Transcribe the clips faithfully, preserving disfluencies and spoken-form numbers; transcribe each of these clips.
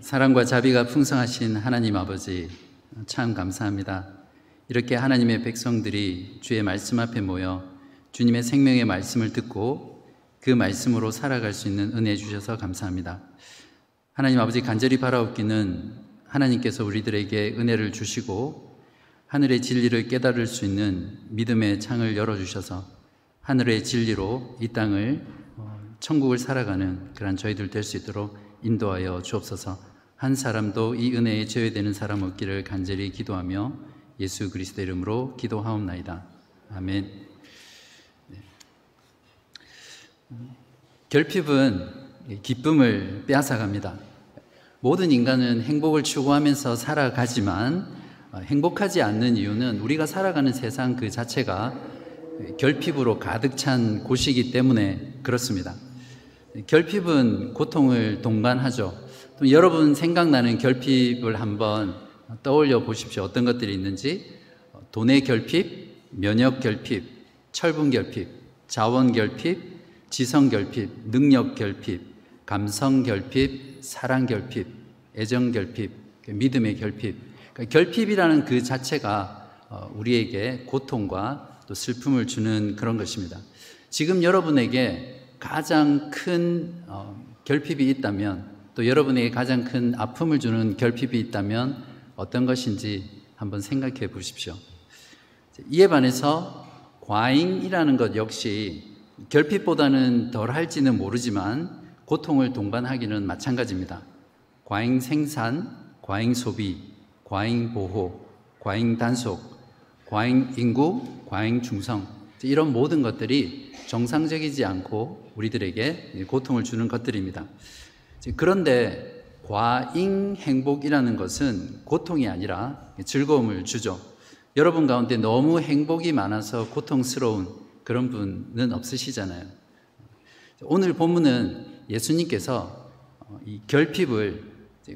사랑과 자비가 풍성하신 하나님 아버지, 참 감사합니다. 이렇게 하나님의 백성들이 주의 말씀 앞에 모여 주님의 생명의 말씀을 듣고 그 말씀으로 살아갈 수 있는 은혜 주셔서 감사합니다. 하나님 아버지, 간절히 바라옵기는 하나님께서 우리들에게 은혜를 주시고 하늘의 진리를 깨달을 수 있는 믿음의 창을 열어주셔서 하늘의 진리로 이 땅을, 천국을 살아가는 그런 저희들 될 수 있도록 인도하여 주옵소서. 한 사람도 이 은혜에 제외되는 사람 없기를 간절히 기도하며 예수 그리스도의 이름으로 기도하옵나이다. 아멘. 네. 결핍은 기쁨을 빼앗아갑니다. 모든 인간은 행복을 추구하면서 살아가지만 행복하지 않는 이유는 우리가 살아가는 세상 그 자체가 결핍으로 가득 찬 곳이기 때문에 그렇습니다. 결핍은 고통을 동반하죠. 또 여러분 생각나는 결핍을 한번 떠올려 보십시오. 어떤 것들이 있는지. 돈의 결핍, 면역 결핍, 철분 결핍, 자원 결핍, 지성 결핍, 능력 결핍, 감성 결핍, 사랑 결핍, 애정 결핍, 믿음의 결핍. 그러니까 결핍이라는 그 자체가 우리에게 고통과 또 슬픔을 주는 그런 것입니다. 지금 여러분에게 가장 큰 결핍이 있다면, 또 여러분에게 가장 큰 아픔을 주는 결핍이 있다면 어떤 것인지 한번 생각해 보십시오. 이에 반해서 과잉이라는 것 역시 결핍보다는 덜 할지는 모르지만 고통을 동반하기는 마찬가지입니다. 과잉 생산, 과잉 소비, 과잉 보호, 과잉 단속, 과잉 인구, 과잉 중성, 이런 모든 것들이 정상적이지 않고 우리들에게 고통을 주는 것들입니다. 그런데 과잉 행복이라는 것은 고통이 아니라 즐거움을 주죠. 여러분 가운데 너무 행복이 많아서 고통스러운 그런 분은 없으시잖아요. 오늘 본문은 예수님께서 이 결핍을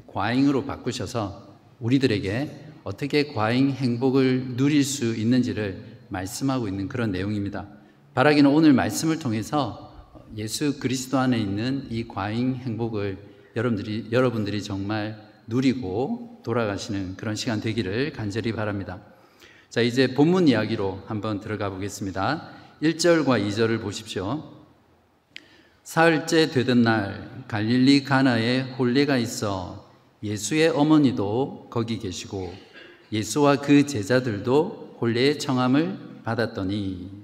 과잉으로 바꾸셔서 우리들에게 어떻게 과잉 행복을 누릴 수 있는지를 말씀하고 있는 그런 내용입니다. 바라기는 오늘 말씀을 통해서 예수 그리스도 안에 있는 이 과잉 행복을 여러분들이, 여러분들이 정말 누리고 돌아가시는 그런 시간 되기를 간절히 바랍니다. 자, 이제 본문 이야기로 한번 들어가 보겠습니다. 일 절과 이 절을 보십시오. 사흘째 되던 날 갈릴리 가나에 혼례가 있어 예수의 어머니도 거기 계시고 예수와 그 제자들도 혼례의 청함을 받았더니.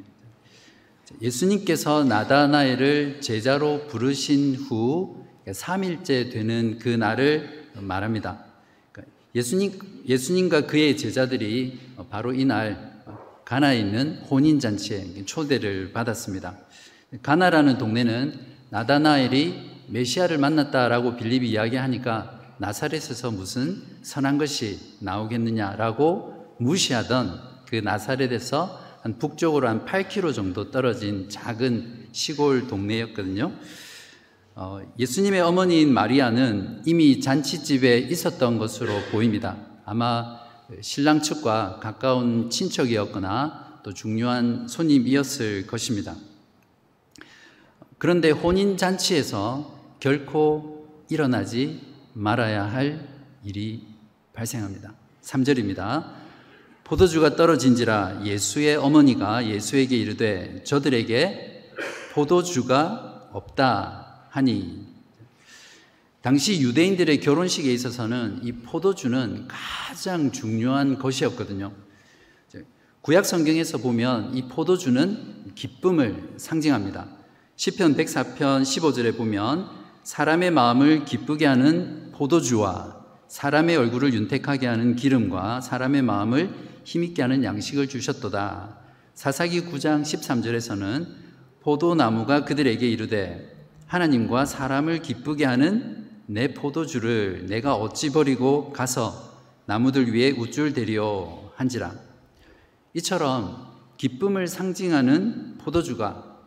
예수님께서 나다나엘을 제자로 부르신 후 삼 일째 되는 그 날을 말합니다. 예수님, 예수님과 그의 제자들이 바로 이날 가나에 있는 혼인잔치에 초대를 받았습니다. 가나라는 동네는 나다나엘이 메시아를 만났다라고 빌립이 이야기하니까 나사렛에서 무슨 선한 것이 나오겠느냐라고 무시하던 그 나사렛에서 한 북쪽으로 한 팔 킬로미터 정도 떨어진 작은 시골 동네였거든요. 어, 예수님의 어머니인 마리아는 이미 잔치집에 있었던 것으로 보입니다. 아마 신랑 측과 가까운 친척이었거나 또 중요한 손님이었을 것입니다. 그런데 혼인잔치에서 결코 일어나지 말아야 할 일이 발생합니다. 삼 절입니다. 포도주가 떨어진지라 예수의 어머니가 예수에게 이르되 저들에게 포도주가 없다 하니. 당시 유대인들의 결혼식에 있어서는 이 포도주는 가장 중요한 것이었거든요. 구약 성경에서 보면 이 포도주는 기쁨을 상징합니다. 시편 백사 편 십오 절에 보면 사람의 마음을 기쁘게 하는 포도주와 사람의 얼굴을 윤택하게 하는 기름과 사람의 마음을 힘있게 하는 양식을 주셨도다. 사사기 구 장 십삼 절에서는 포도나무가 그들에게 이르되 하나님과 사람을 기쁘게 하는 내 포도주를 내가 어찌 버리고 가서 나무들 위에 우쭐대리오 한지라. 이처럼 기쁨을 상징하는 포도주가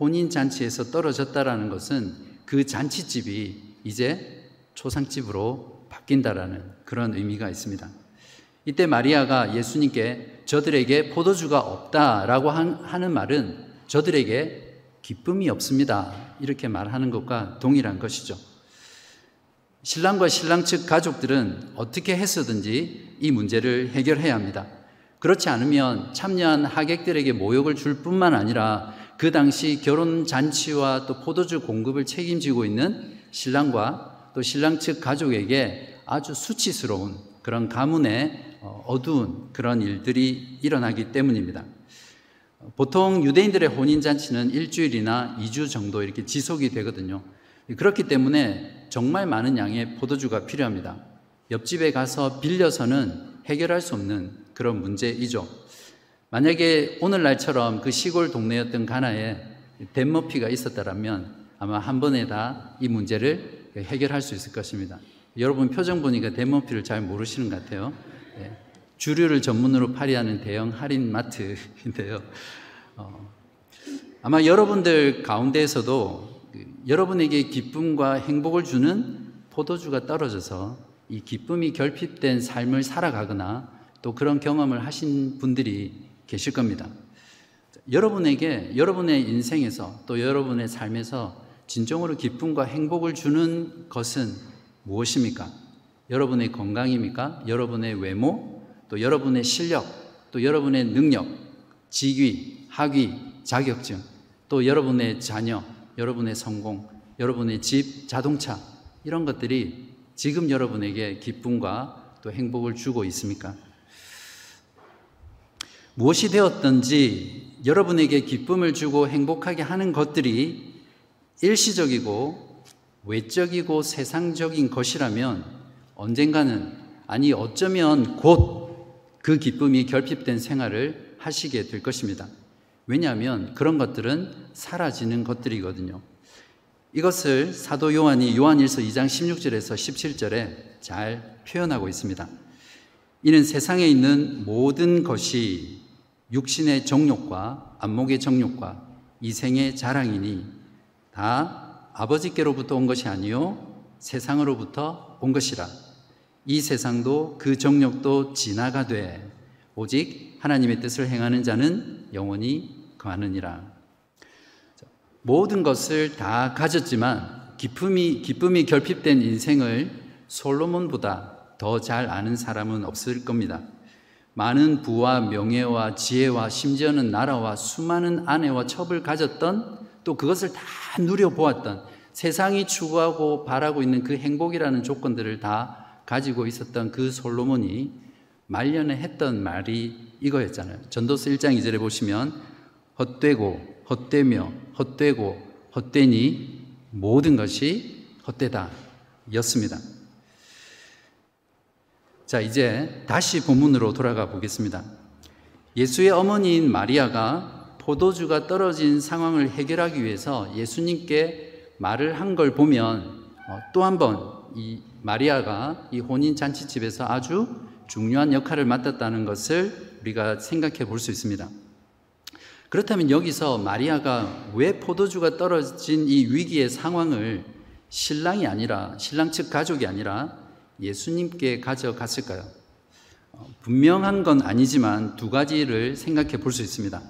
혼인잔치에서 떨어졌다라는 것은 그 잔치집이 이제 초상집으로 바뀐다라는 그런 의미가 있습니다. 이때 마리아가 예수님께 저들에게 포도주가 없다라고 하는 말은 저들에게 기쁨이 없습니다 이렇게 말하는 것과 동일한 것이죠. 신랑과 신랑 측 가족들은 어떻게 해서든지 이 문제를 해결해야 합니다. 그렇지 않으면 참여한 하객들에게 모욕을 줄 뿐만 아니라 그 당시 결혼 잔치와 또 포도주 공급을 책임지고 있는 신랑과 또 신랑 측 가족에게 아주 수치스러운 그런 가문의 어두운 그런 일들이 일어나기 때문입니다. 보통 유대인들의 혼인잔치는 일주일이나 이 주 정도 이렇게 지속이 되거든요. 그렇기 때문에 정말 많은 양의 포도주가 필요합니다. 옆집에 가서 빌려서는 해결할 수 없는 그런 문제이죠. 만약에 오늘날처럼 그 시골 동네였던 가나에 댄머피가 있었다면 아마 한 번에 다 이 문제를 해결할 수 있을 것입니다. 여러분 표정 보니까 댄머피를 잘 모르시는 것 같아요. 주류를 전문으로 팔이하는 대형 할인마트인데요. 어, 아마 여러분들 가운데에서도 여러분에게 기쁨과 행복을 주는 포도주가 떨어져서 이 기쁨이 결핍된 삶을 살아가거나 또 그런 경험을 하신 분들이 계실 겁니다. 여러분에게, 여러분의 인생에서 또 여러분의 삶에서 진정으로 기쁨과 행복을 주는 것은 무엇입니까? 여러분의 건강입니까? 여러분의 외모? 또 여러분의 실력, 또 여러분의 능력, 직위, 학위, 자격증, 또 여러분의 자녀, 여러분의 성공, 여러분의 집, 자동차 이런 것들이 지금 여러분에게 기쁨과 또 행복을 주고 있습니까? 무엇이 되었든지 여러분에게 기쁨을 주고 행복하게 하는 것들이 일시적이고 외적이고 세상적인 것이라면 언젠가는, 아니 어쩌면 곧 그 기쁨이 결핍된 생활을 하시게 될 것입니다. 왜냐하면 그런 것들은 사라지는 것들이거든요. 이것을 사도 요한이 요한일서 이 장 십육 절에서 십칠 절에 잘 표현하고 있습니다. 이는 세상에 있는 모든 것이 육신의 정욕과 안목의 정욕과 이생의 자랑이니 다 아버지께로부터 온 것이 아니요 세상으로부터 온 것이라. 이 세상도 그 정욕도 지나가되 오직 하나님의 뜻을 행하는 자는 영원히 거하느니라. 모든 것을 다 가졌지만 기쁨이, 기쁨이 결핍된 인생을 솔로몬보다 더 잘 아는 사람은 없을 겁니다. 많은 부와 명예와 지혜와 심지어는 나라와 수많은 아내와 첩을 가졌던, 또 그것을 다 누려보았던, 세상이 추구하고 바라고 있는 그 행복이라는 조건들을 다 가지고 있었던 그 솔로몬이 말년에 했던 말이 이거였잖아요. 전도서 일 장 이 절에 보시면 헛되고 헛되며 헛되고 헛되니 모든 것이 헛되다 였습니다. 자, 이제 다시 본문으로 돌아가 보겠습니다. 예수의 어머니인 마리아가 포도주가 떨어진 상황을 해결하기 위해서 예수님께 말을 한 걸 보면 또 한 번 이 마리아가 이 혼인잔치집에서 아주 중요한 역할을 맡았다는 것을 우리가 생각해 볼 수 있습니다. 그렇다면 여기서 마리아가 왜 포도주가 떨어진 이 위기의 상황을 신랑이 아니라, 신랑 측 가족이 아니라 예수님께 가져갔을까요? 분명한 건 아니지만 두 가지를 생각해 볼 수 있습니다.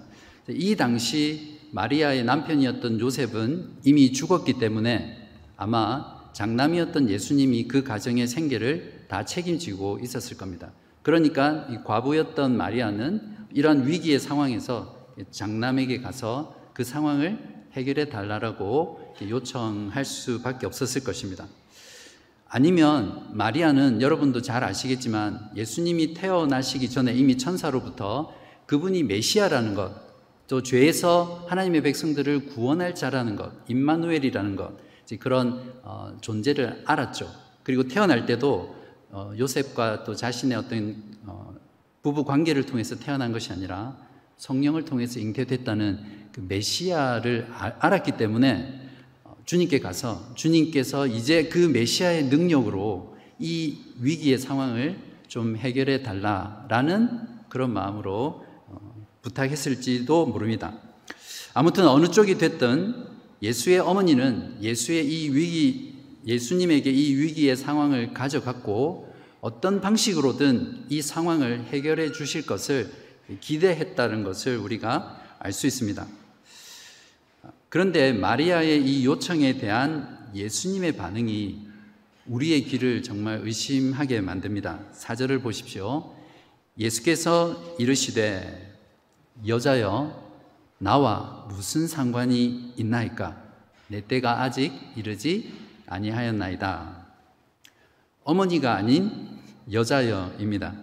이 당시 마리아의 남편이었던 요셉은 이미 죽었기 때문에 아마 장남이었던 예수님이 그 가정의 생계를 다 책임지고 있었을 겁니다. 그러니까 이 과부였던 마리아는 이런 위기의 상황에서 장남에게 가서 그 상황을 해결해 달라고 요청할 수밖에 없었을 것입니다. 아니면 마리아는, 여러분도 잘 아시겠지만 예수님이 태어나시기 전에 이미 천사로부터 그분이 메시아라는 것, 또 죄에서 하나님의 백성들을 구원할 자라는 것, 임마누엘이라는 것, 그런 어, 존재를 알았죠. 그리고 태어날 때도 어, 요셉과 또 자신의 어떤 어, 부부 관계를 통해서 태어난 것이 아니라 성령을 통해서 잉태됐다는 그 메시아를 아, 알았기 때문에 주님께 가서 주님께서 이제 그 메시아의 능력으로 이 위기의 상황을 좀 해결해 달라라는 그런 마음으로 어, 부탁했을지도 모릅니다. 아무튼 어느 쪽이 됐든 예수의 어머니는 예수의 이 위기, 예수님에게 이 위기의 상황을 가져갔고 어떤 방식으로든 이 상황을 해결해 주실 것을 기대했다는 것을 우리가 알 수 있습니다. 그런데 마리아의 이 요청에 대한 예수님의 반응이 우리의 길을 정말 의심하게 만듭니다. 사 절을 보십시오. 예수께서 이르시되 여자여 나와 무슨 상관이 있나이까? 내 때가 아직 이르지 아니하였나이다. 어머니가 아닌 여자여입니다.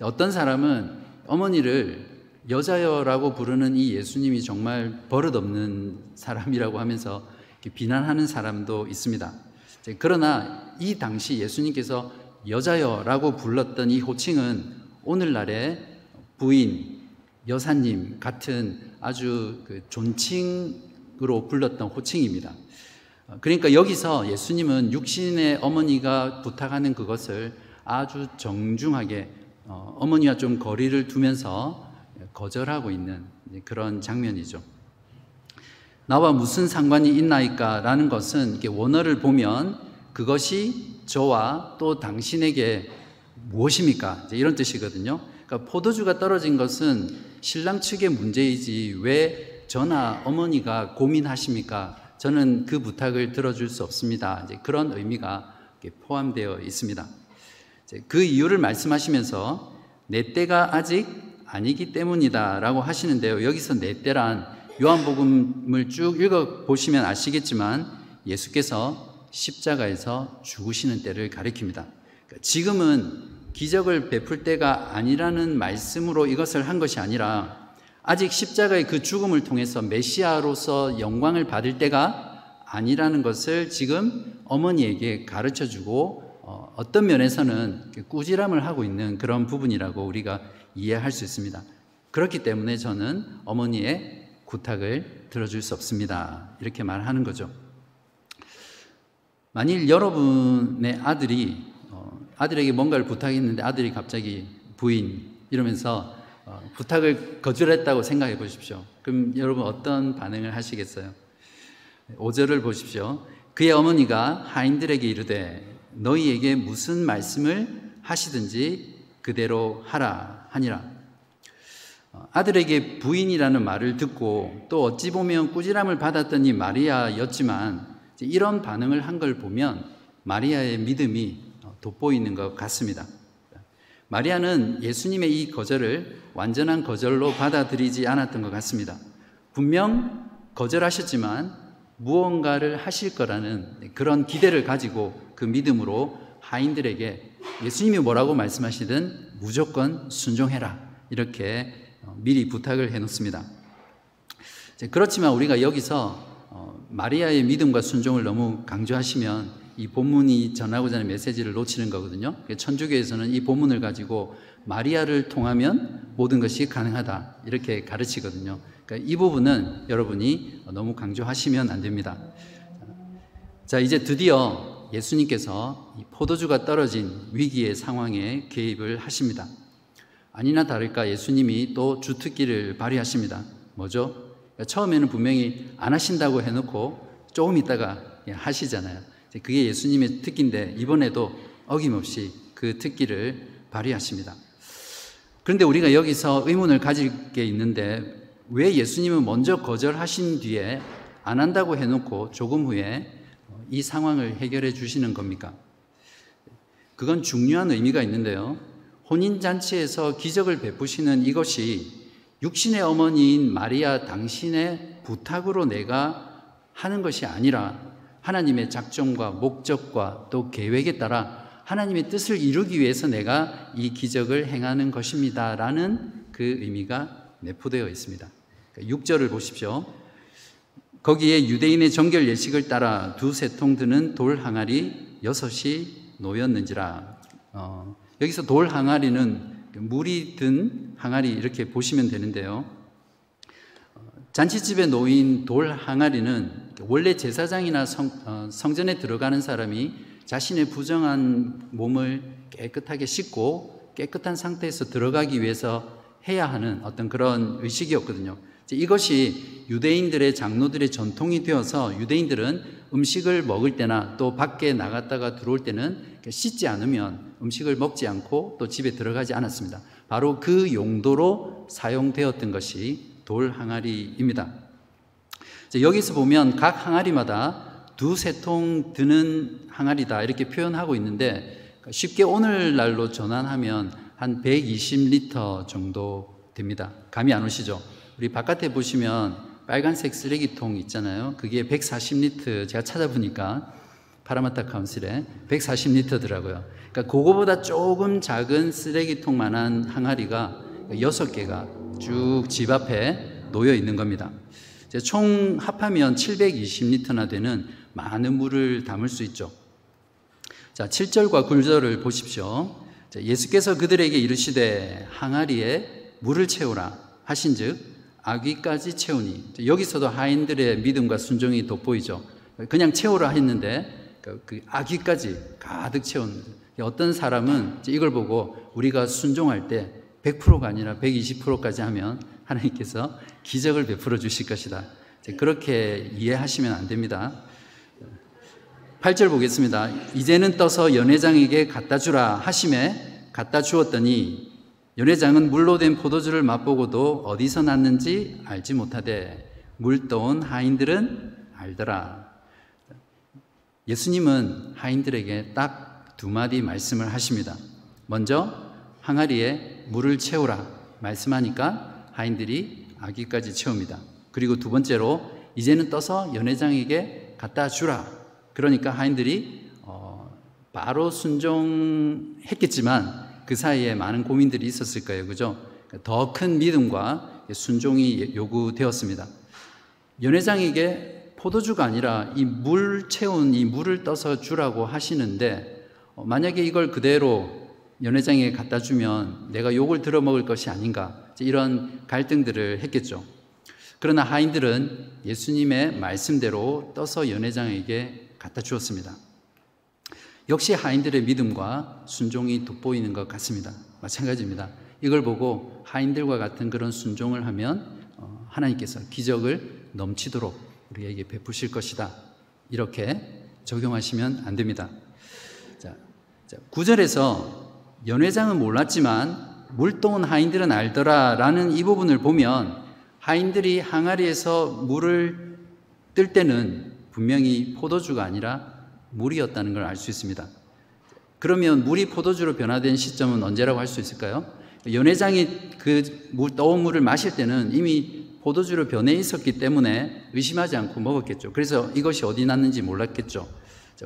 어떤 사람은 어머니를 여자여라고 부르는 이 예수님이 정말 버릇없는 사람이라고 하면서 비난하는 사람도 있습니다. 그러나 이 당시 예수님께서 여자여라고 불렀던 이 호칭은 오늘날의 부인, 여사님 같은 아주 그 존칭으로 불렀던 호칭입니다. 그러니까 여기서 예수님은 육신의 어머니가 부탁하는 그것을 아주 정중하게 어머니와 좀 거리를 두면서 거절하고 있는 그런 장면이죠. 나와 무슨 상관이 있나이까 라는 것은 이렇게 원어를 보면 그것이 저와 또 당신에게 무엇입니까? 이런 뜻이거든요. 그러니까 포도주가 떨어진 것은 신랑 측의 문제이지 왜 저나 어머니가 고민하십니까? 저는 그 부탁을 들어줄 수 없습니다. 이제 그런 의미가 포함되어 있습니다. 그 이유를 말씀하시면서 내 때가 아직 아니기 때문이다 라고 하시는데요. 여기서 내 때란 요한복음을 쭉 읽어보시면 아시겠지만 예수께서 십자가에서 죽으시는 때를 가리킵니다. 지금은 기적을 베풀 때가 아니라는 말씀으로 이것을 한 것이 아니라 아직 십자가의 그 죽음을 통해서 메시아로서 영광을 받을 때가 아니라는 것을 지금 어머니에게 가르쳐주고 어떤 면에서는 꾸지람을 하고 있는 그런 부분이라고 우리가 이해할 수 있습니다. 그렇기 때문에 저는 어머니의 부탁을 들어줄 수 없습니다. 이렇게 말하는 거죠. 만일 여러분의 아들이 아들에게 뭔가를 부탁했는데 아들이 갑자기 부인 이러면서 어, 부탁을 거절했다고 생각해 보십시오. 그럼 여러분 어떤 반응을 하시겠어요? 오 절을 보십시오. 그의 어머니가 하인들에게 이르되 너희에게 무슨 말씀을 하시든지 그대로 하라 하니라. 어, 아들에게 부인이라는 말을 듣고 또 어찌 보면 꾸지람을 받았던 이 마리아였지만 이런 반응을 한 걸 보면 마리아의 믿음이 돋보이는 것 같습니다. 마리아는 예수님의 이 거절을 완전한 거절로 받아들이지 않았던 것 같습니다. 분명 거절하셨지만 무언가를 하실 거라는 그런 기대를 가지고 그 믿음으로 하인들에게 예수님이 뭐라고 말씀하시든 무조건 순종해라 이렇게 미리 부탁을 해놓습니다. 그렇지만 우리가 여기서 마리아의 믿음과 순종을 너무 강조하시면 이 본문이 전하고자 하는 메시지를 놓치는 거거든요. 천주교에서는 이 본문을 가지고 마리아를 통하면 모든 것이 가능하다 이렇게 가르치거든요. 그러니까 이 부분은 여러분이 너무 강조하시면 안 됩니다. 자, 이제 드디어 예수님께서 이 포도주가 떨어진 위기의 상황에 개입을 하십니다. 아니나 다를까 예수님이 또 주특기를 발휘하십니다. 뭐죠? 그러니까 처음에는 분명히 안 하신다고 해놓고 조금 있다가 하시잖아요. 그게 예수님의 특기인데 이번에도 어김없이 그 특기를 발휘하십니다. 그런데 우리가 여기서 의문을 가질 게 있는데 왜 예수님은 먼저 거절하신 뒤에 안 한다고 해놓고 조금 후에 이 상황을 해결해 주시는 겁니까? 그건 중요한 의미가 있는데요. 혼인잔치에서 기적을 베푸시는 이것이 육신의 어머니인 마리아 당신의 부탁으로 내가 하는 것이 아니라 하나님의 작정과 목적과 또 계획에 따라 하나님의 뜻을 이루기 위해서 내가 이 기적을 행하는 것입니다 라는 그 의미가 내포되어 있습니다. 육 절을 보십시오. 거기에 유대인의 정결 예식을 따라 두세 통 드는 돌 항아리 여섯이 놓였는지라. 어, 여기서 돌 항아리는 물이 든 항아리 이렇게 보시면 되는데요. 잔치집에 놓인 돌 항아리는 원래 제사장이나 성, 어, 성전에 들어가는 사람이 자신의 부정한 몸을 깨끗하게 씻고 깨끗한 상태에서 들어가기 위해서 해야 하는 어떤 그런 의식이었거든요. 이것이 유대인들의 장로들의 전통이 되어서 유대인들은 음식을 먹을 때나 또 밖에 나갔다가 들어올 때는 씻지 않으면 음식을 먹지 않고 또 집에 들어가지 않았습니다. 바로 그 용도로 사용되었던 것이 돌 항아리입니다. 여기서 보면 각 항아리마다 두세 통 드는 항아리다 이렇게 표현하고 있는데, 쉽게 오늘날로 전환하면 한 백이십 리터 정도 됩니다. 감이 안 오시죠? 우리 바깥에 보시면 빨간색 쓰레기통 있잖아요. 그게 백사십 리터, 제가 찾아보니까 파라마타 카운슬에 백사십 리터더라고요. 그러니까 그거보다 조금 작은 쓰레기통만한 항아리가 여섯 개가 쭉 집 앞에 놓여 있는 겁니다. 이제 총 합하면 칠백이십 리터나 되는 많은 물을 담을 수 있죠. 자, 칠 절과 구 절을 보십시오. 자, 예수께서 그들에게 이르시되 항아리에 물을 채우라 하신즉 아귀까지 채우니. 자, 여기서도 하인들의 믿음과 순종이 돋보이죠. 그냥 채우라 했는데 그 아귀까지 가득 채운. 어떤 사람은 이걸 보고 우리가 순종할 때 백 퍼센트가 아니라 백이십 퍼센트까지 하면 하나님께서 기적을 베풀어 주실 것이다, 그렇게 이해하시면 안 됩니다. 팔 절 보겠습니다. 이제는 떠서 연회장에게 갖다 주라 하심에 갖다 주었더니 연회장은 물로 된 포도주를 맛보고도 어디서 났는지 알지 못하되 물 떠온 하인들은 알더라. 예수님은 하인들에게 딱 두 마디 말씀을 하십니다. 먼저 항아리에 물을 채우라 말씀하니까 하인들이 아귀까지 채웁니다. 그리고 두 번째로 이제는 떠서 연회장에게 갖다 주라, 그러니까 하인들이 어, 바로 순종했겠지만 그 사이에 많은 고민들이 있었을 거예요, 그죠? 더 큰 믿음과 순종이 요구되었습니다. 연회장에게 포도주가 아니라 이 물 채운 이 물을 떠서 주라고 하시는데, 만약에 이걸 그대로 연회장에 갖다 주면 내가 욕을 들어먹을 것이 아닌가, 이런 갈등들을 했겠죠. 그러나 하인들은 예수님의 말씀대로 떠서 연회장에게 갖다 주었습니다. 역시 하인들의 믿음과 순종이 돋보이는 것 같습니다. 마찬가지입니다. 이걸 보고 하인들과 같은 그런 순종을 하면 하나님께서 기적을 넘치도록 우리에게 베푸실 것이다, 이렇게 적용하시면 안 됩니다. 자, 구 절에서 연회장은 몰랐지만 물 떠온 하인들은 알더라 라는 이 부분을 보면 하인들이 항아리에서 물을 뜰 때는 분명히 포도주가 아니라 물이었다는 걸 알 수 있습니다. 그러면 물이 포도주로 변화된 시점은 언제라고 할 수 있을까요? 연회장이 그 물, 떠온 물을 마실 때는 이미 포도주로 변해 있었기 때문에 의심하지 않고 먹었겠죠. 그래서 이것이 어디 났는지 몰랐겠죠.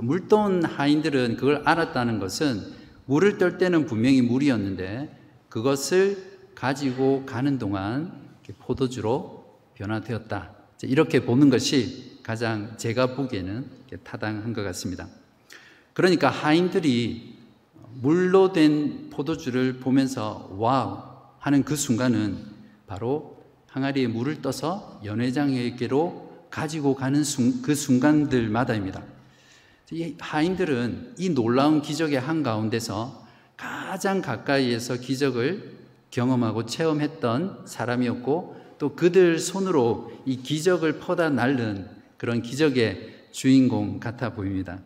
물 떠온 하인들은 그걸 알았다는 것은 물을 뜰 때는 분명히 물이었는데 그것을 가지고 가는 동안 포도주로 변화되었다, 이렇게 보는 것이 가장 제가 보기에는 타당한 것 같습니다. 그러니까 하인들이 물로 된 포도주를 보면서 와우 하는 그 순간은 바로 항아리에 물을 떠서 연회장에게로 가지고 가는 그 순간들마다입니다. 이 하인들은 이 놀라운 기적의 한가운데서 가장 가까이에서 기적을 경험하고 체험했던 사람이었고, 또 그들 손으로 이 기적을 퍼다 날른 그런 기적의 주인공 같아 보입니다.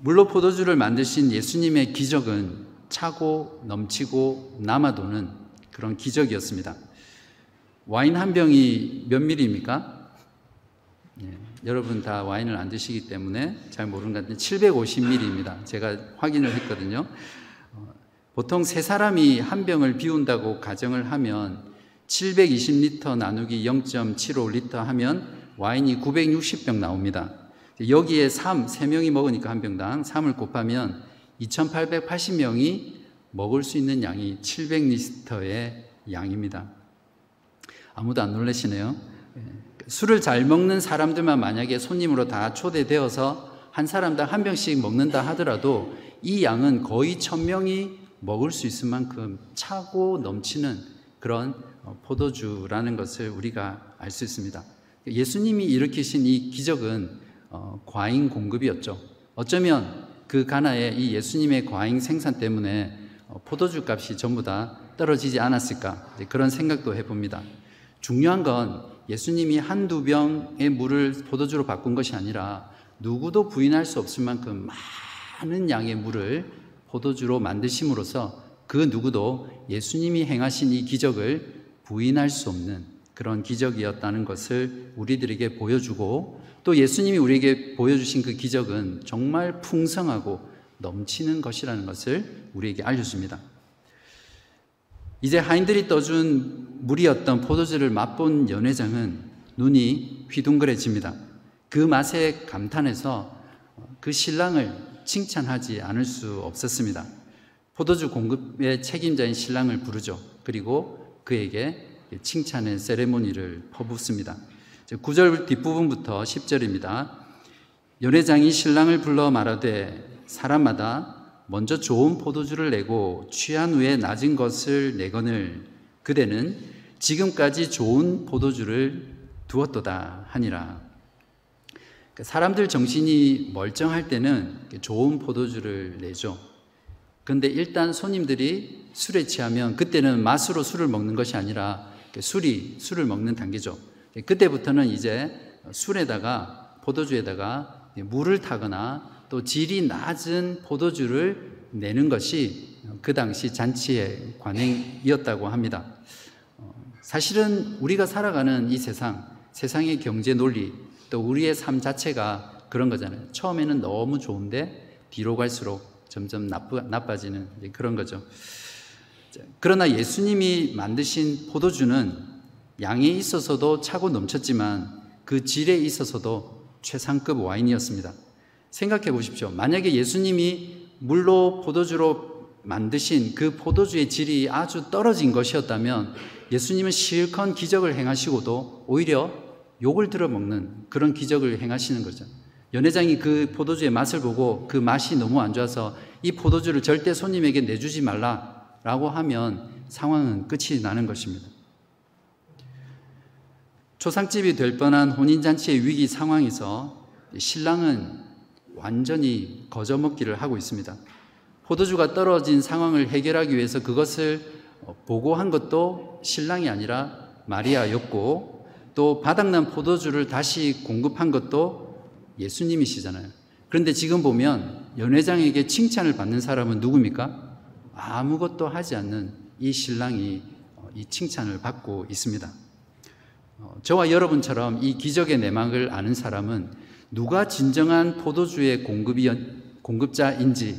물로 포도주를 만드신 예수님의 기적은 차고 넘치고 남아도는 그런 기적이었습니다. 와인 한 병이 몇 밀리입니까? 네. 여러분 다 와인을 안 드시기 때문에 잘 모르는 것 같은데 칠백오십 밀리리터입니다. 제가 확인을 했거든요. 보통 세 사람이 한 병을 비운다고 가정을 하면 칠백이십 리터 나누기 영 점 칠오 리터 하면 와인이 구백육십 병 나옵니다. 여기에 삼, 세 명이 먹으니까 한 병당 삼을 곱하면 이천팔백팔십 명이 먹을 수 있는 양이 칠백 리터의 양입니다. 아무도 안 놀라시네요. 술을 잘 먹는 사람들만 만약에 손님으로 다 초대되어서 한 사람당 한 병씩 먹는다 하더라도 이 양은 거의 천 명이 먹을 수 있을 만큼 차고 넘치는 그런 포도주라는 것을 우리가 알 수 있습니다. 예수님이 일으키신 이 기적은 과잉 공급이었죠. 어쩌면 그 가나에 이 예수님의 과잉 생산 때문에 포도주 값이 전부 다 떨어지지 않았을까, 그런 생각도 해봅니다. 중요한 건 예수님이 한두 병의 물을 포도주로 바꾼 것이 아니라 누구도 부인할 수 없을 만큼 많은 양의 물을 포도주로 만드심으로써 그 누구도 예수님이 행하신 이 기적을 부인할 수 없는 그런 기적이었다는 것을 우리들에게 보여주고, 또 예수님이 우리에게 보여주신 그 기적은 정말 풍성하고 넘치는 것이라는 것을 우리에게 알려줍니다. 이제 하인들이 떠준 물이었던 포도주를 맛본 연회장은 눈이 휘둥그레집니다. 그 맛에 감탄해서 그 신랑을 칭찬하지 않을 수 없었습니다. 포도주 공급의 책임자인 신랑을 부르죠. 그리고 그에게 칭찬의 세레모니를 퍼붓습니다. 구 절 뒷부분부터 십 절입니다. 연회장이 신랑을 불러 말하되 사람마다 먼저 좋은 포도주를 내고 취한 후에 낮은 것을 내거늘 그대는 지금까지 좋은 포도주를 두었도다 하니라. 사람들 정신이 멀쩡할 때는 좋은 포도주를 내죠. 그런데 일단 손님들이 술에 취하면 그때는 맛으로 술을 먹는 것이 아니라 술이 술을 먹는 단계죠. 그때부터는 이제 술에다가 포도주에다가 물을 타거나 또 질이 낮은 포도주를 내는 것이 그 당시 잔치의 관행이었다고 합니다. 사실은 우리가 살아가는 이 세상, 세상의 경제 논리, 또 우리의 삶 자체가 그런 거잖아요. 처음에는 너무 좋은데 뒤로 갈수록 점점 나쁘, 나빠지는 그런 거죠. 그러나 예수님이 만드신 포도주는 양에 있어서도 차고 넘쳤지만 그 질에 있어서도 최상급 와인이었습니다. 생각해 보십시오. 만약에 예수님이 물로 포도주로 만드신 그 포도주의 질이 아주 떨어진 것이었다면 예수님은 실컷 기적을 행하시고도 오히려 욕을 들어먹는 그런 기적을 행하시는 거죠. 연회장이 그 포도주의 맛을 보고 그 맛이 너무 안 좋아서 이 포도주를 절대 손님에게 내주지 말라라고 하면 상황은 끝이 나는 것입니다. 초상집이 될 뻔한 혼인잔치의 위기 상황에서 신랑은 완전히 거저먹기를 하고 있습니다. 포도주가 떨어진 상황을 해결하기 위해서 그것을 보고한 것도 신랑이 아니라 마리아였고, 또 바닥난 포도주를 다시 공급한 것도 예수님이시잖아요. 그런데 지금 보면 연회장에게 칭찬을 받는 사람은 누굽니까? 아무것도 하지 않는 이 신랑이 이 칭찬을 받고 있습니다. 저와 여러분처럼 이 기적의 내막을 아는 사람은 누가 진정한 포도주의 공급이, 공급자인지,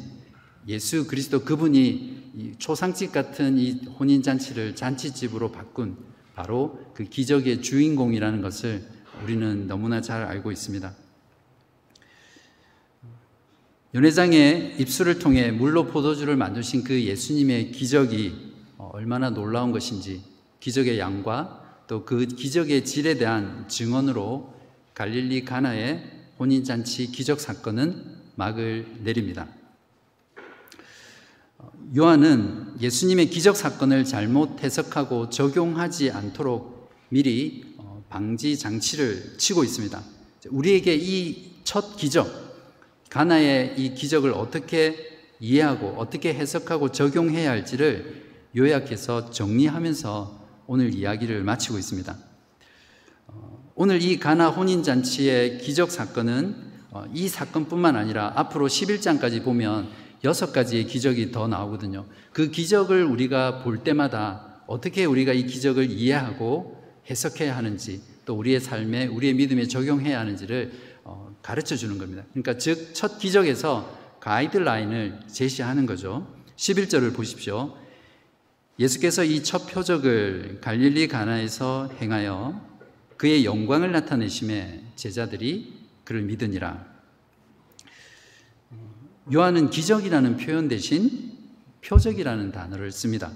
예수 그리스도 그분이 이 초상집 같은 이 혼인잔치를 잔치집으로 바꾼 바로 그 기적의 주인공이라는 것을 우리는 너무나 잘 알고 있습니다. 연회장의 입술을 통해 물로 포도주를 만드신 그 예수님의 기적이 얼마나 놀라운 것인지, 기적의 양과 또 그 기적의 질에 대한 증언으로 갈릴리 가나의 혼인잔치 기적 사건은 막을 내립니다. 요한은 예수님의 기적 사건을 잘못 해석하고 적용하지 않도록 미리 방지 장치를 치고 있습니다. 우리에게 이 첫 기적, 가나의 이 기적을 어떻게 이해하고 어떻게 해석하고 적용해야 할지를 요약해서 정리하면서 오늘 이야기를 마치고 있습니다. 오늘 이 가나 혼인잔치의 기적 사건은 이 사건뿐만 아니라 앞으로 십일 장까지 보면 여섯 가지의 기적이 더 나오거든요. 그 기적을 우리가 볼 때마다 어떻게 우리가 이 기적을 이해하고 해석해야 하는지, 또 우리의 삶에, 우리의 믿음에 적용해야 하는지를 가르쳐 주는 겁니다. 그러니까 즉 첫 기적에서 가이드라인을 제시하는 거죠. 십일 절을 보십시오. 예수께서 이 첫 표적을 갈릴리 가나에서 행하여 그의 영광을 나타내심에 제자들이 그를 믿으니라. 요한은 기적이라는 표현 대신 표적이라는 단어를 씁니다.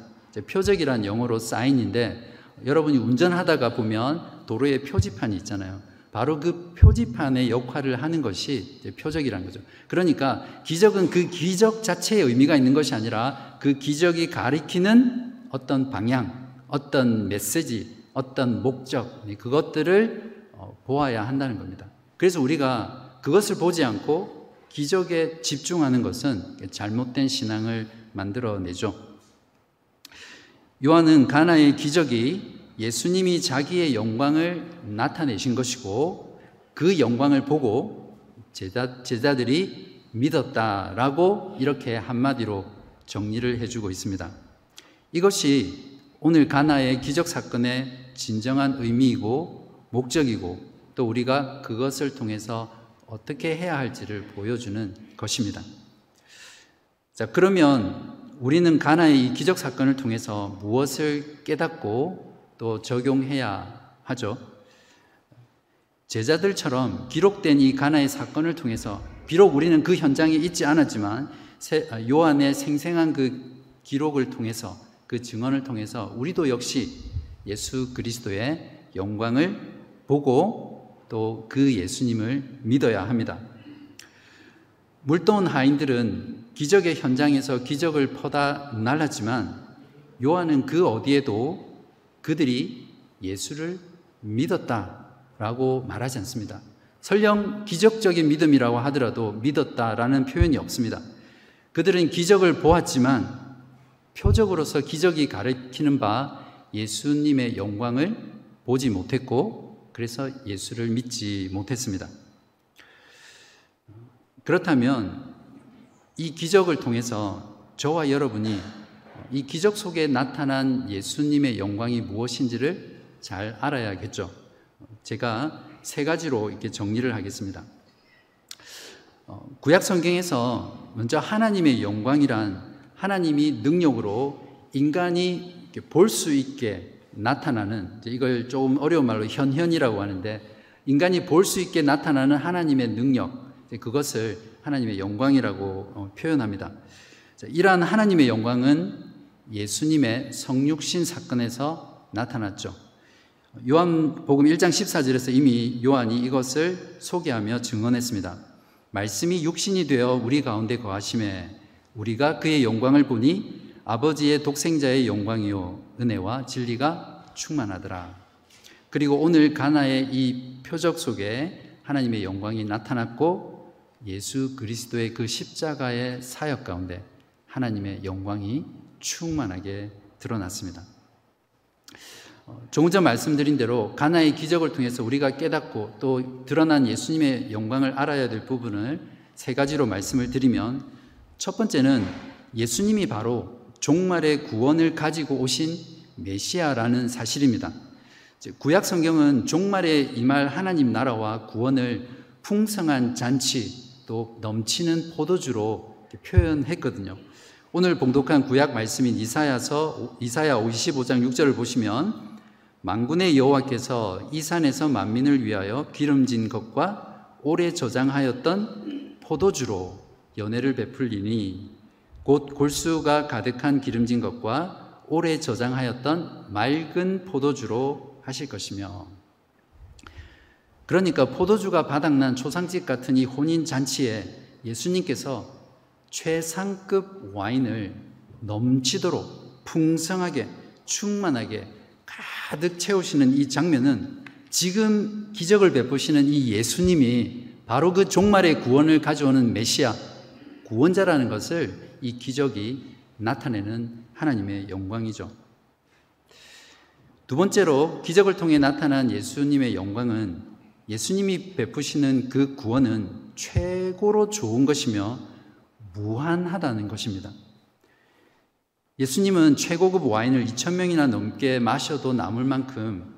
표적이란 영어로 사인인데, 여러분이 운전하다가 보면 도로에 표지판이 있잖아요. 바로 그 표지판의 역할을 하는 것이 표적이라는 거죠. 그러니까 기적은 그 기적 자체의 의미가 있는 것이 아니라 그 기적이 가리키는 어떤 방향, 어떤 메시지, 어떤 목적, 그것들을 보아야 한다는 겁니다. 그래서 우리가 그것을 보지 않고 기적에 집중하는 것은 잘못된 신앙을 만들어내죠. 요한은 가나의 기적이 예수님이 자기의 영광을 나타내신 것이고 그 영광을 보고 제자, 제자들이 믿었다라고 이렇게 한마디로 정리를 해주고 있습니다. 이것이 오늘 가나의 기적 사건의 진정한 의미이고 목적이고 또 우리가 그것을 통해서 어떻게 해야 할지를 보여주는 것입니다. 자, 그러면 우리는 가나의 이 기적 사건을 통해서 무엇을 깨닫고 또 적용해야 하죠? 제자들처럼 기록된 이 가나의 사건을 통해서 비록 우리는 그 현장에 있지 않았지만 요한의 생생한 그 기록을 통해서 그 증언을 통해서 우리도 역시 예수 그리스도의 영광을 보고 또 그 예수님을 믿어야 합니다. 물도원 하인들은 기적의 현장에서 기적을 퍼다 날랐지만 요한은 그 어디에도 그들이 예수를 믿었다라고 말하지 않습니다. 설령 기적적인 믿음이라고 하더라도 믿었다라는 표현이 없습니다. 그들은 기적을 보았지만 표적으로서 기적이 가리키는 바 예수님의 영광을 보지 못했고 그래서 예수를 믿지 못했습니다. 그렇다면 이 기적을 통해서 저와 여러분이 이 기적 속에 나타난 예수님의 영광이 무엇인지를 잘 알아야겠죠. 제가 세 가지로 이렇게 정리를 하겠습니다. 구약 성경에서 먼저 하나님의 영광이란 하나님이 능력으로 인간이 볼 수 있게 나타나는, 이걸 조금 어려운 말로 현현이라고 하는데, 인간이 볼 수 있게 나타나는 하나님의 능력, 그것을 하나님의 영광이라고 표현합니다. 이러한 하나님의 영광은 예수님의 성육신 사건에서 나타났죠. 요한복음 일 장 십사 절에서 이미 요한이 이것을 소개하며 증언했습니다. 말씀이 육신이 되어 우리 가운데 거하심에 우리가 그의 영광을 보니 아버지의 독생자의 영광이요 은혜와 진리가 충만하더라. 그리고 오늘 가나의 이 표적 속에 하나님의 영광이 나타났고 예수 그리스도의 그 십자가의 사역 가운데 하나님의 영광이 충만하게 드러났습니다. 조금 전 말씀드린 대로 가나의 기적을 통해서 우리가 깨닫고 또 드러난 예수님의 영광을 알아야 될 부분을 세 가지로 말씀을 드리면, 첫 번째는 예수님이 바로 종말의 구원을 가지고 오신 메시아라는 사실입니다. 구약 성경은 종말에 임할 하나님 나라와 구원을 풍성한 잔치 또 넘치는 포도주로 표현했거든요. 오늘 봉독한 구약 말씀인 이사야서, 이사야 오십오 장 육 절을 보시면 만군의 여호와께서 이 산에서 만민을 위하여 기름진 것과 오래 저장하였던 포도주로 연회를 베풀리니 곧 골수가 가득한 기름진 것과 오래 저장하였던 맑은 포도주로 하실 것이며. 그러니까 포도주가 바닥난 초상집 같은 이 혼인잔치에 예수님께서 최상급 와인을 넘치도록 풍성하게 충만하게 가득 채우시는 이 장면은 지금 기적을 베푸시는 이 예수님이 바로 그 종말의 구원을 가져오는 메시아, 구원자라는 것을 이 기적이 나타내는 하나님의 영광이죠. 두 번째로 기적을 통해 나타난 예수님의 영광은 예수님이 베푸시는 그 구원은 최고로 좋은 것이며 무한하다는 것입니다. 예수님은 최고급 와인을 이천 명이나 넘게 마셔도 남을 만큼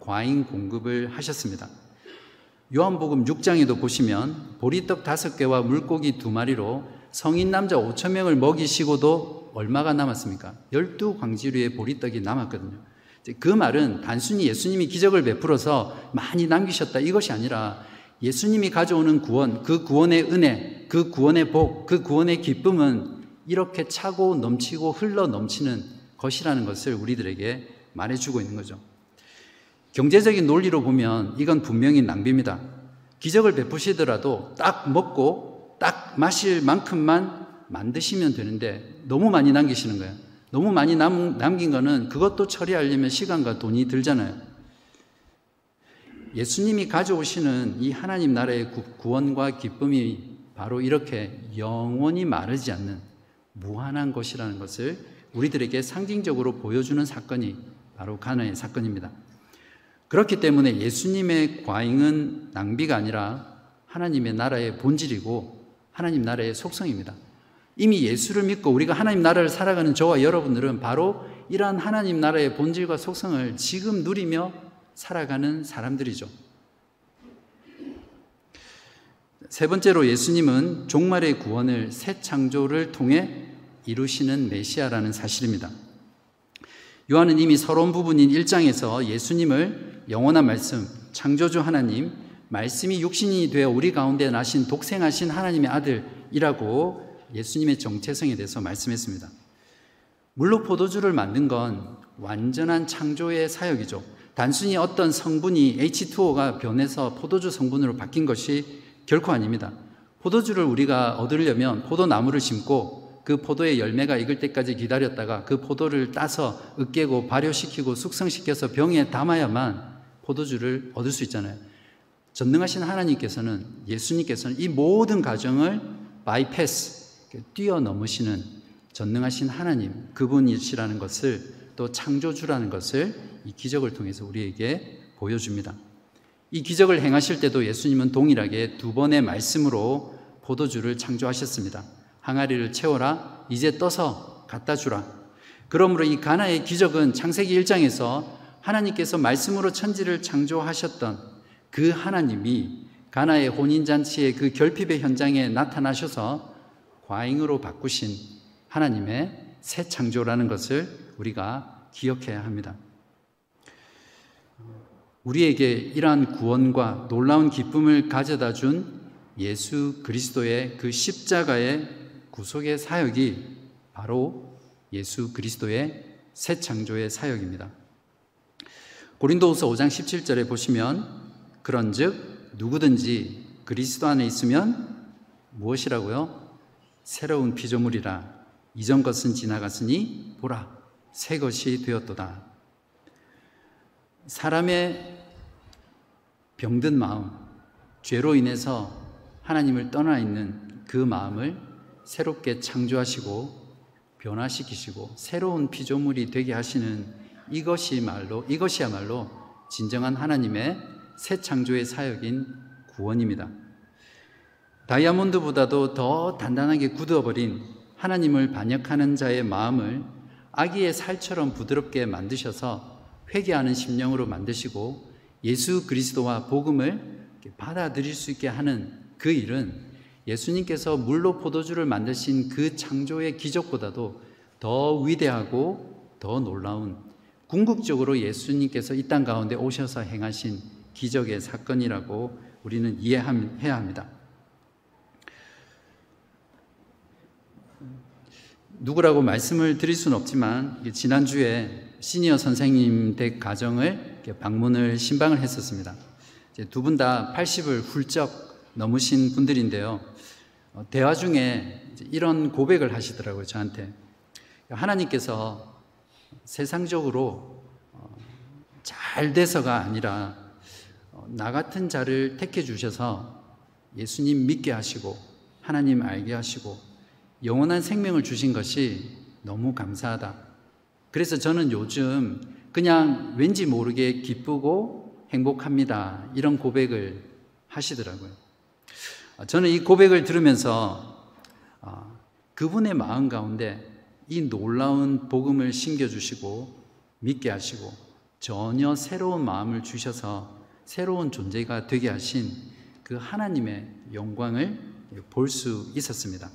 과인 공급을 하셨습니다. 요한복음 육 장에도 보시면 보리떡 다섯 개와 물고기 두 마리로 성인 남자 오천 명을 먹이시고도 얼마가 남았습니까? 열두 광지류의 보리떡이 남았거든요. 그 말은 단순히 예수님이 기적을 베풀어서 많이 남기셨다, 이것이 아니라 예수님이 가져오는 구원, 그 구원의 은혜, 그 구원의 복, 그 구원의 기쁨은 이렇게 차고 넘치고 흘러 넘치는 것이라는 것을 우리들에게 말해주고 있는 거죠. 경제적인 논리로 보면 이건 분명히 낭비입니다. 기적을 베푸시더라도 딱 먹고 딱 마실 만큼만 만드시면 되는데 너무 많이 남기시는 거예요. 너무 많이 남, 남긴 거는 그것도 처리하려면 시간과 돈이 들잖아요. 예수님이 가져오시는 이 하나님 나라의 구원과 기쁨이 바로 이렇게 영원히 마르지 않는 무한한 것이라는 것을 우리들에게 상징적으로 보여주는 사건이 바로 가나의 사건입니다. 그렇기 때문에 예수님의 과잉은 낭비가 아니라 하나님의 나라의 본질이고 하나님 나라의 속성입니다. 이미 예수를 믿고 우리가 하나님 나라를 살아가는 저와 여러분들은 바로 이러한 하나님 나라의 본질과 속성을 지금 누리며 살아가는 사람들이죠. 세 번째로 예수님은 종말의 구원을 새 창조를 통해 이루시는 메시아라는 사실입니다. 요한은 이미 서론 부분인 일 장에서 예수님을 영원한 말씀, 창조주 하나님, 말씀이 육신이 되어 우리 가운데 나신 독생하신 하나님의 아들이라고 예수님의 정체성에 대해서 말씀했습니다. 물로 포도주를 만든 건 완전한 창조의 사역이죠. 단순히 어떤 성분이 에이치 투 오가 변해서 포도주 성분으로 바뀐 것이 결코 아닙니다. 포도주를 우리가 얻으려면 포도나무를 심고 그 포도의 열매가 익을 때까지 기다렸다가 그 포도를 따서 으깨고 발효시키고 숙성시켜서 병에 담아야만 포도주를 얻을 수 있잖아요. 전능하신 하나님께서는, 예수님께서는 이 모든 과정을 바이패스, 뛰어넘으시는 전능하신 하나님, 그분이시라는 것을, 또 창조주라는 것을 이 기적을 통해서 우리에게 보여줍니다. 이 기적을 행하실 때도 예수님은 동일하게 두 번의 말씀으로 포도주를 창조하셨습니다. 항아리를 채워라, 이제 떠서 갖다 주라. 그러므로 이 가나의 기적은 창세기 일 장에서 하나님께서 말씀으로 천지를 창조하셨던 그 하나님이 가나의 혼인잔치의 그 결핍의 현장에 나타나셔서 과잉으로 바꾸신 하나님의 새 창조라는 것을 우리가 기억해야 합니다. 우리에게 이러한 구원과 놀라운 기쁨을 가져다 준 예수 그리스도의 그 십자가의 구속의 사역이 바로 예수 그리스도의 새 창조의 사역입니다. 고린도후서 오 장 십칠 절에 보시면, 그런즉 누구든지 그리스도 안에 있으면 무엇이라고요? 새로운 피조물이라. 이전 것은 지나갔으니 보라, 새 것이 되었도다. 사람의 병든 마음, 죄로 인해서 하나님을 떠나 있는 그 마음을 새롭게 창조하시고 변화시키시고 새로운 피조물이 되게 하시는 이것이 말로, 이것이야말로 진정한 하나님의 새 창조의 사역인 구원입니다. 다이아몬드보다도 더 단단하게 굳어버린 하나님을 반역하는 자의 마음을 아기의 살처럼 부드럽게 만드셔서 회개하는 심령으로 만드시고 예수 그리스도와 복음을 받아들일 수 있게 하는 그 일은 예수님께서 물로 포도주를 만드신 그 창조의 기적보다도 더 위대하고 더 놀라운, 궁극적으로 예수님께서 이 땅 가운데 오셔서 행하신 기적의 사건이라고 우리는 이해해야 합니다. 누구라고 말씀을 드릴 수는 없지만 지난주에 시니어 선생님 댁 가정을 방문을 신방을 했었습니다. 두 분 다 팔십을 훌쩍 넘으신 분들인데요, 대화 중에 이런 고백을 하시더라고요. 저한테 하나님께서 세상적으로 잘 돼서가 아니라 나 같은 자를 택해 주셔서 예수님 믿게 하시고 하나님 알게 하시고 영원한 생명을 주신 것이 너무 감사하다. 그래서 저는 요즘 그냥 왠지 모르게 기쁘고 행복합니다. 이런 고백을 하시더라고요. 저는 이 고백을 들으면서 그분의 마음 가운데 이 놀라운 복음을 심겨주시고 믿게 하시고 전혀 새로운 마음을 주셔서 새로운 존재가 되게 하신 그 하나님의 영광을 볼 수 있었습니다.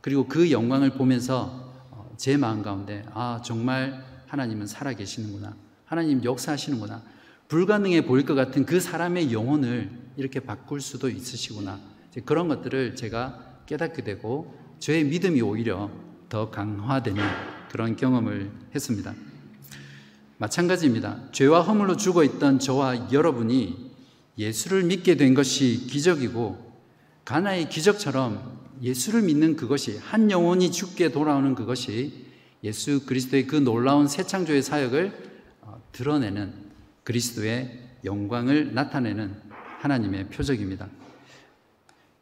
그리고 그 영광을 보면서 제 마음 가운데, 아, 정말 하나님은 살아계시는구나, 하나님 역사하시는구나, 불가능해 보일 것 같은 그 사람의 영혼을 이렇게 바꿀 수도 있으시구나, 그런 것들을 제가 깨닫게 되고 저의 믿음이 오히려 더 강화되는 그런 경험을 했습니다. 마찬가지입니다. 죄와 허물로 죽어있던 저와 여러분이 예수를 믿게 된 것이 기적이고, 가나의 기적처럼 예수를 믿는 그것이, 한 영혼이 죽게 돌아오는 그것이 예수 그리스도의 그 놀라운 새 창조의 사역을 드러내는, 그리스도의 영광을 나타내는 하나님의 표적입니다.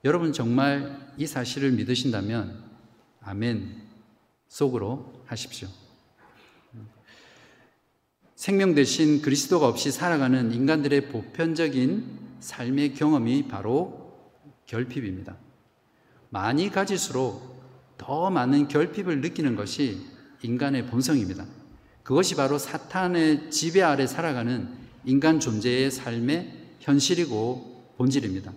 여러분 정말 이 사실을 믿으신다면 아멘 속으로 하십시오. 생명 대신 그리스도가 없이 살아가는 인간들의 보편적인 삶의 경험이 바로 결핍입니다. 많이 가질수록 더 많은 결핍을 느끼는 것이 인간의 본성입니다. 그것이 바로 사탄의 지배 아래 살아가는 인간 존재의 삶의 현실이고 본질입니다.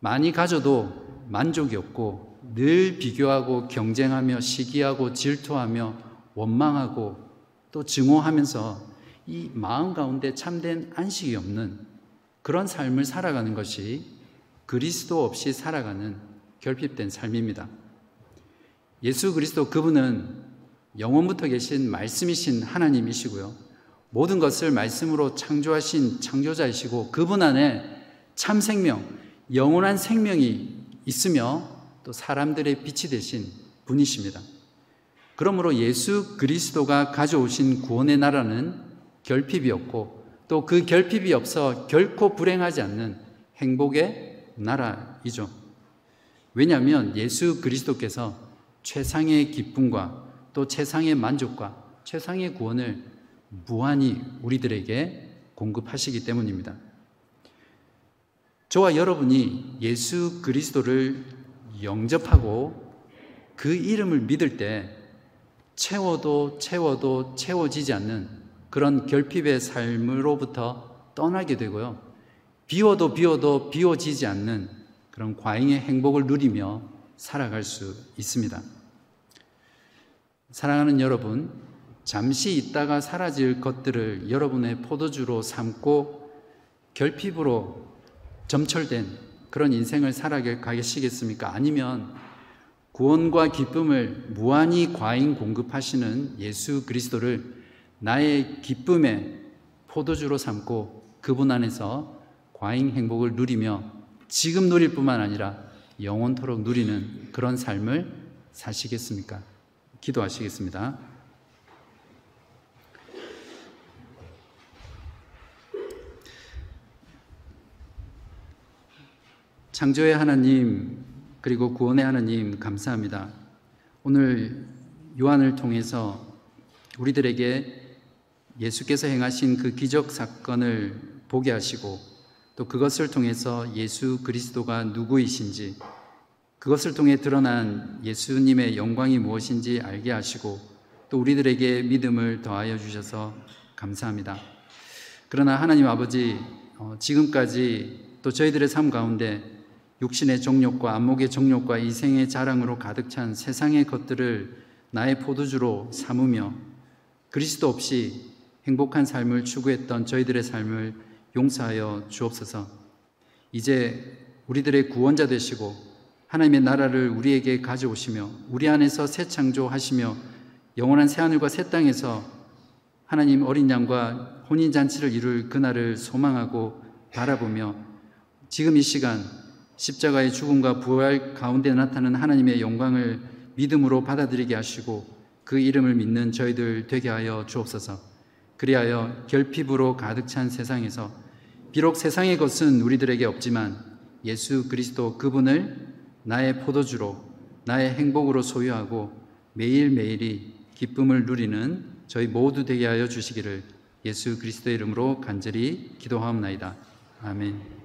많이 가져도 만족이 없고 늘 비교하고 경쟁하며 시기하고 질투하며 원망하고 또 증오하면서 이 마음 가운데 참된 안식이 없는 그런 삶을 살아가는 것이 그리스도 없이 살아가는 결핍된 삶입니다. 예수 그리스도 그분은 영원부터 계신 말씀이신 하나님이시고요. 모든 것을 말씀으로 창조하신 창조자이시고 그분 안에 참 생명, 영원한 생명이 있으며 또 사람들의 빛이 되신 분이십니다. 그러므로 예수 그리스도가 가져오신 구원의 나라는 결핍이 없고 또 그 결핍이 없어 결코 불행하지 않는 행복의 나라이죠. 왜냐하면 예수 그리스도께서 최상의 기쁨과 또 최상의 만족과 최상의 구원을 무한히 우리들에게 공급하시기 때문입니다. 저와 여러분이 예수 그리스도를 영접하고 그 이름을 믿을 때 채워도 채워도 채워지지 않는 그런 결핍의 삶으로부터 떠나게 되고요. 비워도 비워도 비워지지 않는 그런 과잉의 행복을 누리며 살아갈 수 있습니다. 사랑하는 여러분, 잠시 있다가 사라질 것들을 여러분의 포도주로 삼고 결핍으로 점철된 그런 인생을 살아가시겠습니까? 아니면 구원과 기쁨을 무한히 과잉 공급하시는 예수 그리스도를 나의 기쁨의 포도주로 삼고 그분 안에서 과잉 행복을 누리며 지금 누릴 뿐만 아니라 영원토록 누리는 그런 삶을 사시겠습니까? 기도하시겠습니다. 창조의 하나님 그리고 구원의 하나님 감사합니다. 오늘 요한을 통해서 우리들에게 예수께서 행하신 그 기적 사건을 보게 하시고 또 그것을 통해서 예수 그리스도가 누구이신지 그것을 통해 드러난 예수님의 영광이 무엇인지 알게 하시고 또 우리들에게 믿음을 더하여 주셔서 감사합니다. 그러나 하나님 아버지, 지금까지 또 저희들의 삶 가운데 육신의 정욕과 안목의 정욕과 이생의 자랑으로 가득 찬 세상의 것들을 나의 포도주로 삼으며 그리스도 없이 행복한 삶을 추구했던 저희들의 삶을 용서하여 주옵소서. 이제 우리들의 구원자 되시고 하나님의 나라를 우리에게 가져오시며 우리 안에서 새 창조하시며 영원한 새하늘과 새 땅에서 하나님 어린 양과 혼인잔치를 이룰 그날을 소망하고 바라보며 지금 이 시간 십자가의 죽음과 부활 가운데 나타난 하나님의 영광을 믿음으로 받아들이게 하시고 그 이름을 믿는 저희들 되게 하여 주옵소서. 그리하여 결핍으로 가득 찬 세상에서 비록 세상의 것은 우리들에게 없지만 예수 그리스도 그분을 나의 포도주로 나의 행복으로 소유하고 매일매일이 기쁨을 누리는 저희 모두 되게 하여 주시기를 예수 그리스도의 이름으로 간절히 기도하옵나이다. 아멘.